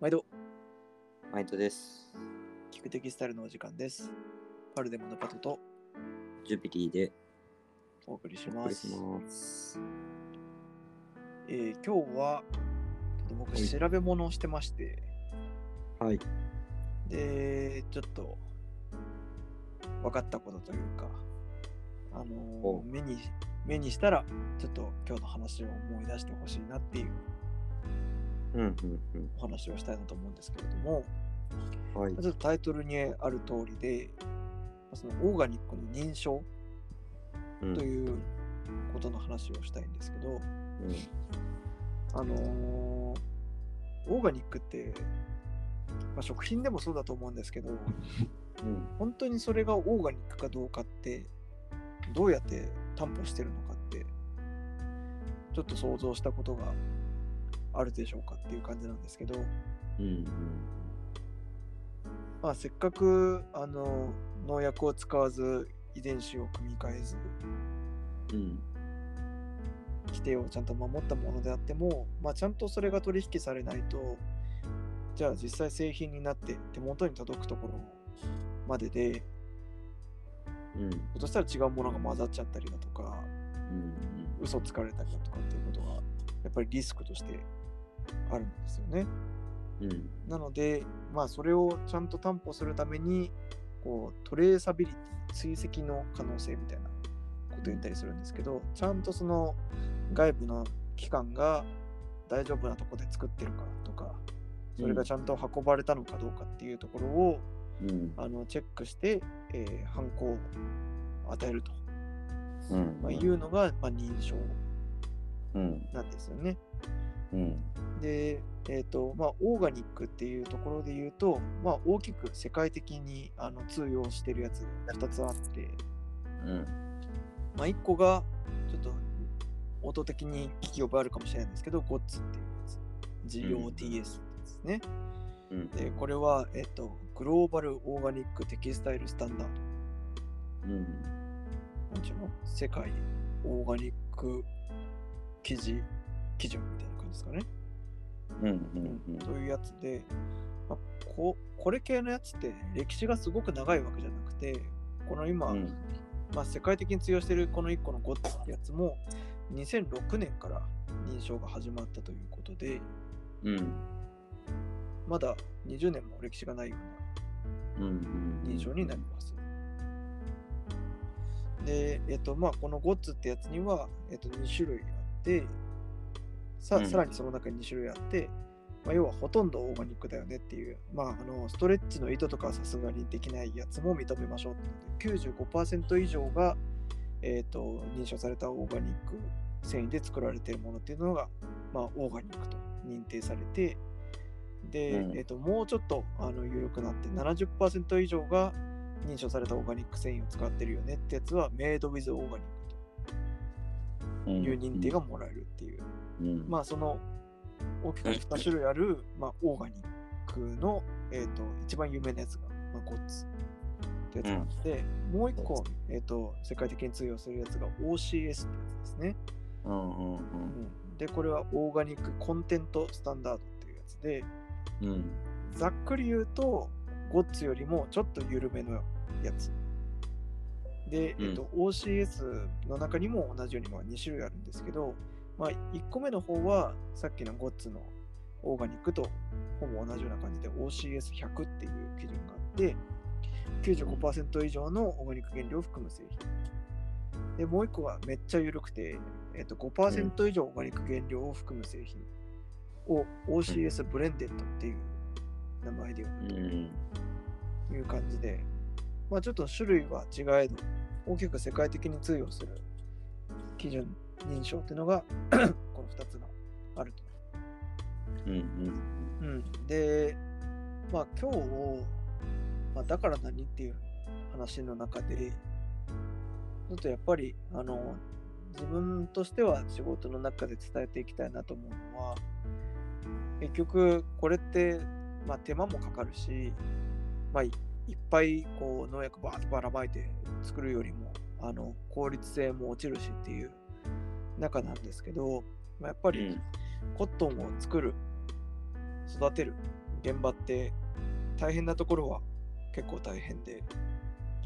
毎度です。聞くテキスタイルのお時間です。パルデムのパトとジュビリーでお送りします。今日は僕調べ物をしてまして、はい。でちょっと分かったことというか、目にしたらちょっと今日の話を思い出してほしいなっていう。お話をしたいなと思うんですけれども、はい、ちょっとタイトルにある通りでそのオーガニックの認証ということの話をしたいんですけど、オーガニックって、食品でもそうだと思うんですけど、本当にそれがオーガニックかどうかってどうやって担保してるのかってちょっと想像したことがあるでしょうかっていう感じなんですけど、せっかく農薬を使わず遺伝子を組み替えず、規定をちゃんと守ったものであっても、ちゃんとそれが取引されないと、じゃあ実際製品になって手元に届くところまでで、そしたら違うものが混ざっちゃったりだとか、嘘つかれたりだとかっていうことがやっぱりリスクとしてあるんですよね。なので、それをちゃんと担保するためにトレーサビリティ、追跡の可能性みたいなことを言ったりするんですけど、ちゃんとその外部の機関が大丈夫なとこで作ってるかとか、それがちゃんと運ばれたのかどうかっていうところを、チェックして、判子を与えると、いうのが、認証なんですよね。で、オーガニックっていうところで言うと、大きく世界的に通用してるやつが2つあって、1個がちょっと音的に聞き覚えあるかもしれないんですけど、GOTS っていうやつ、GOTS ですね。でこれは、グローバルオーガニックテキスタイルスタンダード、なんちゅうの、世界オーガニック基準みたいな感じですかね。そういうやつで、これ系のやつって歴史がすごく長いわけじゃなくて、この今、世界的に通用しているこの1個のGOTSってやつも2006年から認証が始まったということで、まだ20年も歴史がないような認証になります。で、このGOTSってやつには、2種類あって、さらにその中に2種類あって、要はほとんどオーガニックだよねっていう、ストレッチの糸とかさすがにできないやつも認めましょうっていうので、95% 以上が、認証されたオーガニック繊維で作られているものっていうのが、オーガニックと認定されて、で、もうちょっと緩くなって 70% 以上が認証されたオーガニック繊維を使ってるよねってやつはメイドウィズオーガニックという認定がもらえるっていう、その大きく2種類ある、オーガニックの、一番有名なやつが、GOTS ってやつがあって、もう一個、世界的に通用するやつが OCS ってやつですね。でこれはオーガニックコンテントスタンダードっていうやつで、ざっくり言うとGOTS よりもちょっと緩めのやつで、OCS の中にも同じように2種類あるんですけど、1個目の方はさっきの GOTS のオーガニックとほぼ同じような感じで OCS100 っていう基準があって 95% 以上のオーガニック原料を含む製品で、もう1個がめっちゃ緩くて、5% 以上オーガニック原料を含む製品を OCS ブレンデッドっていう名前で呼ぶという感じで、ちょっと種類は違えど大きく世界的に通用する基準認証というのがこの2つがあると。で、今日、だから何っていう話の中でちょっとやっぱり自分としては仕事の中で伝えていきたいなと思うのは、結局これって手間もかかるし、いっぱい農薬バーッとばらまいて作るよりも効率性も落ちるしっていう中なんですけど、やっぱりコットンを作る、育てる、現場って大変なところは結構大変で、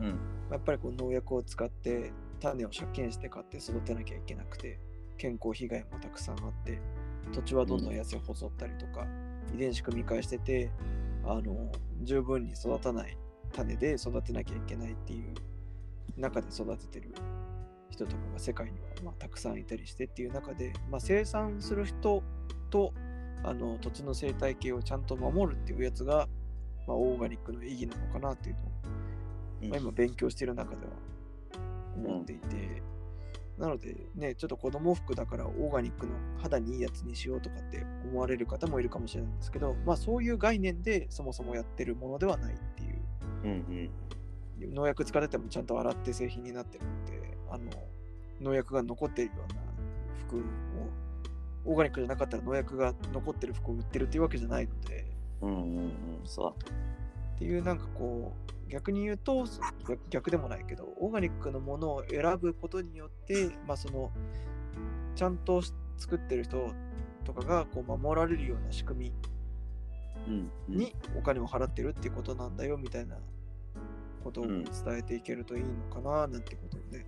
うん、やっぱりこう農薬を使って種を借金して買って育てなきゃいけなくて、健康被害もたくさんあって、土地はどんどん痩せ細ったりとか、遺伝子組み換えしてて十分に育たない種で育てなきゃいけないっていう中で育ててる人とかが世界にはたくさんいたりしてっていう中で、生産する人と土地の生態系をちゃんと守るっていうやつが、オーガニックの意義なのかなっていうのを、今勉強している中では思っていて、なのでね、ちょっと子供服だからオーガニックの肌にいいやつにしようとかって思われる方もいるかもしれないんですけど、そういう概念でそもそもやってるものではないっていう、農薬使っててもちゃんと洗って製品になってるので、農薬が残っているような服を、オーガニックじゃなかったら農薬が残ってる服を売ってるっていうわけじゃないので、そうっていう、なんかこう逆に言うと、逆でもないけど、オーガニックのものを選ぶことによって、そのちゃんと作ってる人とかがこう守られるような仕組みにお金を払ってるっていうことなんだよみたいなことを伝えていけるといいのかななんてことで、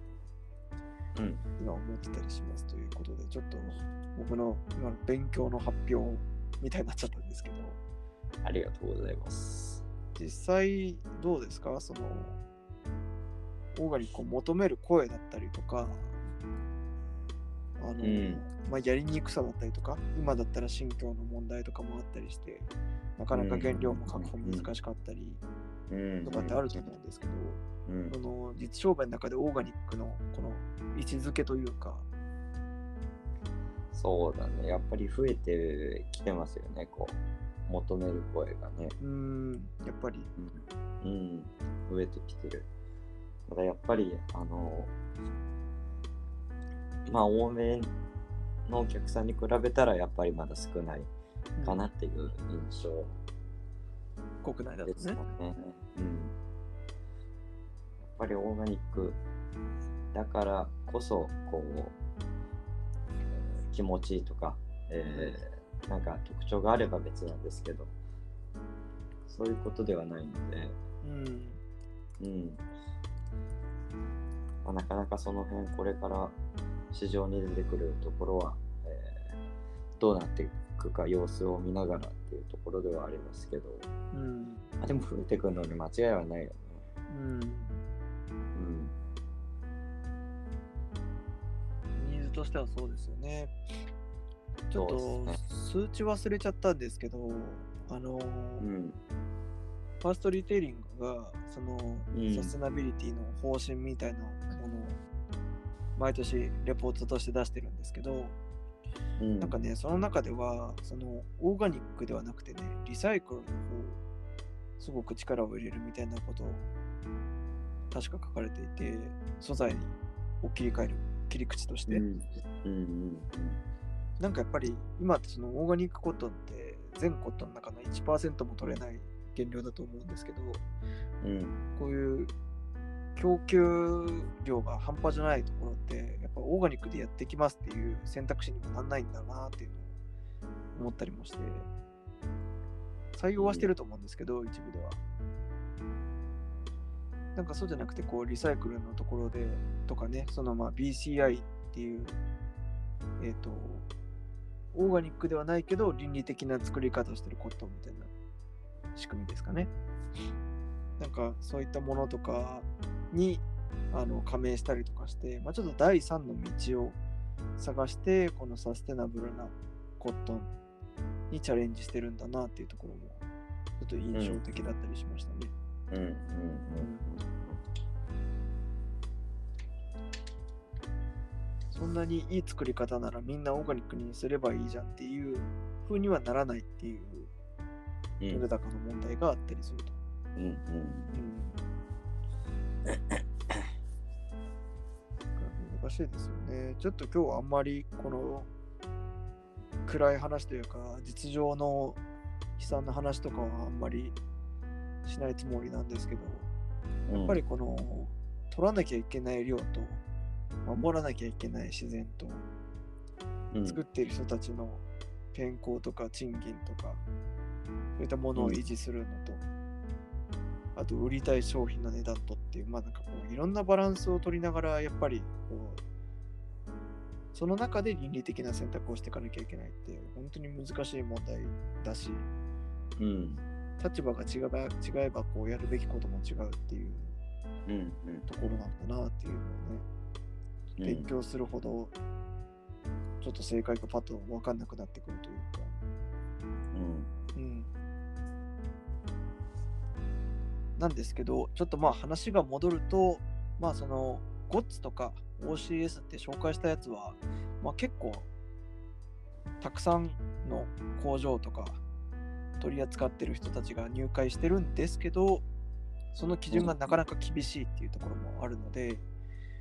今思ってたりしますということで、ちょっと僕の今の勉強の発表みたいになっちゃったんですけど、ありがとうございます。実際どうですか、そのオーガニックを求める声だったりとか、やりにくさだったりとか、今だったら信教の問題とかもあったりして、なかなか原料も確保難しかったりとかってあると思うんですけど、その実証明の中でオーガニックのこの位置づけというか、そうだね、やっぱり増えてきてますよね、こう求める声がね。やっぱり、増えてきてる。ただやっぱり多めのお客さんに比べたらやっぱりまだ少ないかなっていう印象。国内だとね。やっぱりオーガニックだからこそこう、気持ちとか、なんか特徴があれば別なんですけど、そういうことではないので、なかなかその辺これから市場に出てくるところは、どうなっていくか様子を見ながらっていうところではありますけど、でも増えてくるのに間違いはないよね。ニーズとしてはそうですよね。ちょっと数値忘れちゃったんですけど、ファーストリテイリングがその、サステナビリティの方針みたいなものを毎年レポートとして出してるんですけど、なんかね、その中ではそのオーガニックではなくてね、リサイクルの方すごく力を入れるみたいなことを確か書かれていて、素材を切り替える切り口として、なんかやっぱり今ってそのオーガニックコットンって全コットンの中の 1% も取れない原料だと思うんですけど、こういう供給量が半端じゃないところってやっぱオーガニックでやってきますっていう選択肢にもなんないんだなっていうのを思ったりもして、採用はしてると思うんですけど、一部ではなんかそうじゃなくて、こうリサイクルのところでとかね、そのBCI っていう、オーガニックではないけど倫理的な作り方をしてるコットンみたいな仕組みですかね。なんかそういったものとかに加盟したりとかして、ちょっと第3の道を探して、このサステナブルなコットンにチャレンジしてるんだなっていうところもちょっと印象的だったりしましたね。そんなにいい作り方ならみんなオーガニックにすればいいじゃんっていう風にはならないっていう世の中の問題があったりすると、難しいですよね。ちょっと今日はあんまりこの暗い話というか実情の悲惨な話とかはあんまりしないつもりなんですけど、やっぱりこの取らなきゃいけない量と守らなきゃいけない自然と、作っている人たちの健康とか賃金とか、そういったものを維持するのと、あと売りたい商品の値段とっていう、まあなんかこういろんなバランスを取りながらやっぱりこうその中で倫理的な選択をしていかなきゃいけないって本当に難しい問題だし、うん、立場が違えばこうやるべきことも違うっていうところなんだなっていうのをね、勉強するほどちょっと正解がパッと分かんなくなってくるというか、うんうん、なんですけど、ちょっとまあ話が戻ると、まあそのGOTSとか OCS って紹介したやつは、まあ、結構たくさんの工場とか取り扱ってる人たちが入会してるんですけど、その基準がなかなか厳しいっていうところもあるので、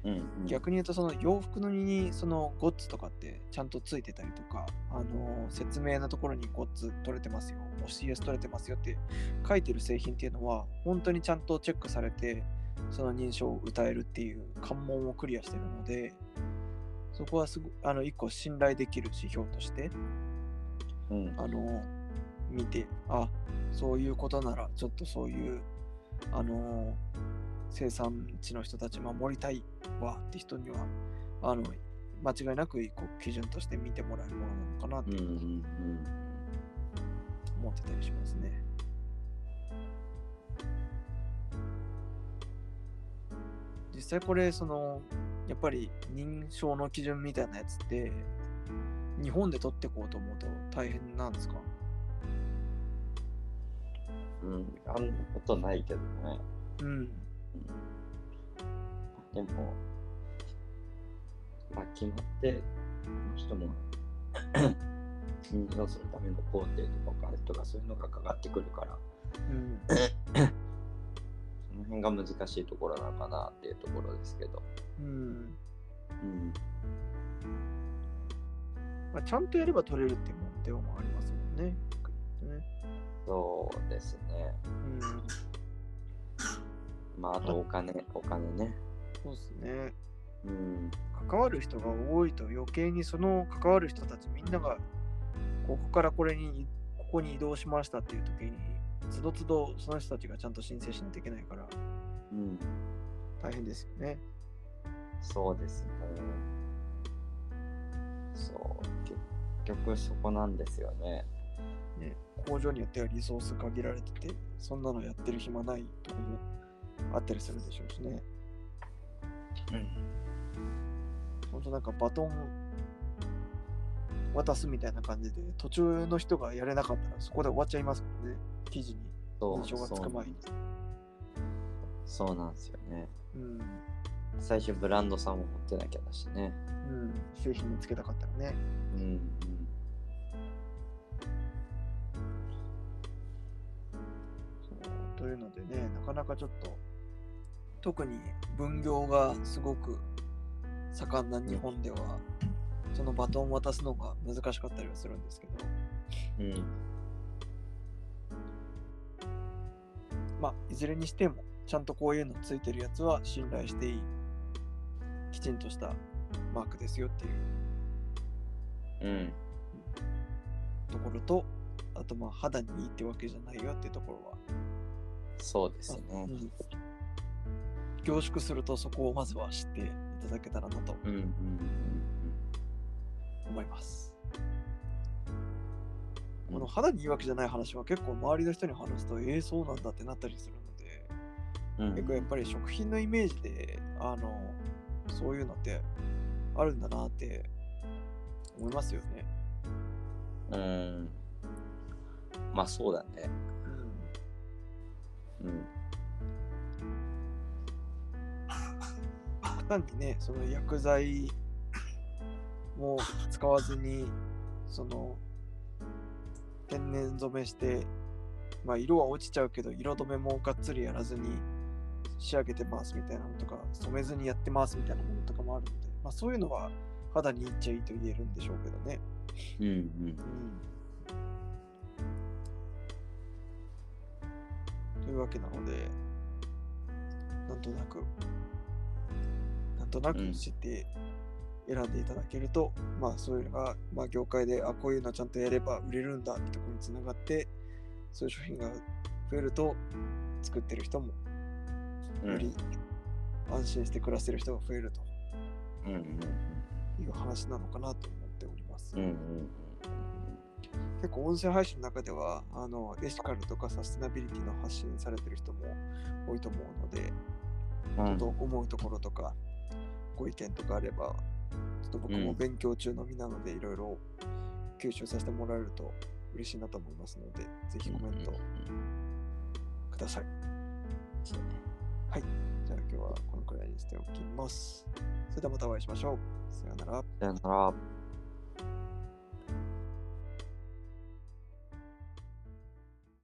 うんうん、逆に言うとその洋服のにその GOTS とかってちゃんとついてたりとか、説明のところに GOTS 取れてますよ OCS 取れてますよって書いてる製品っていうのは本当にちゃんとチェックされてその認証を歌えるっていう関門をクリアしてるので、そこは一個信頼できる指標として、うん、見て、あ、そういうことならちょっとそういう生産地の人たち守りたいわって人には間違いなく一個基準として見てもらえるものなのかなっていう、うんうん、思ってたりしますね。実際これやっぱり認証の基準みたいなやつって日本で取っていこうと思うと大変なんですか？うん、あんなことないけどね。うん。でも、まあ、決まって人も認証するための工程とかそういうのがかかってくるから。うんその辺が難しいところなのかなっていうところですけど、うんうんまあ、ちゃんとやれば取れるっていうもんでもありますもんね。そうですね、うん、まああとお金ね。そうですね、うん、関わる人が多いと余計にその関わる人たちみんながここからここに移動しましたっていう時につどつどその人たちがちゃんと申請しないといけないから、うん、大変ですよね。そうですね。そう結局そこなんですよね。ね、工場によってはリソース限られてて、そんなのやってる暇ないとこもあったりするでしょうしね。うん。本当なんかバトン渡すみたいな感じで途中の人がやれなかったらそこで終わっちゃいますもんね。記事に認証がつく前に。そうなんですよね、うん、最初ブランドさんを持ってなきゃだしね、うん、製品につけたかったらね、うんうん、そうというのでね、なかなかちょっと特に分業がすごく盛んな日本では、うん、そのバトンを渡すのが難しかったりはするんですけど、うんまあ、いずれにしてもちゃんとこういうのついてるやつは信頼していいきちんとしたマークですよっていう、うん、ところと、あとまあ肌にいいってわけじゃないよっていうところはそうですね、うん、凝縮するとそこをまずは知っていただけたらなと思います、うん、この肌にいいわけじゃない話は結構周りの人に話すとそうなんだってなったりするので、うん、結構やっぱり食品のイメージでそういうのってあるんだなって思いますよね。まあそうだね。うん、うん、単にねその薬剤も使わずにその天然染めしてまあ、色は落ちちゃうけど色止めもがっつりやらずに仕上げてますみたいなのとか染めずにやってますみたいなものとかもあるので、まあ、そういうのは肌にいいっちゃいいと言えるんでしょうけどね。うんうん、うん、というわけなのでなんとなく知って選んでいただけると、うん、まあそういうのが、まあ、業界でこういうのちゃんとやれば売れるんだってところにつながってそういう商品が増えると作ってる人もより安心して暮らせる人が増えるという話なのかなと思っております。うんうん、結構音声配信の中ではエシカルとかサステナビリティの発信されてる人も多いと思うので、ちょっと思うところとかご意見とかあれば、ちょっと僕も勉強中の身なのでいろいろ吸収させてもらえると嬉しいなと思いますので、ぜひコメントください。はい、じゃあ今日はこのくらいにしておきます。それではまたお会いしましょう。さよなら。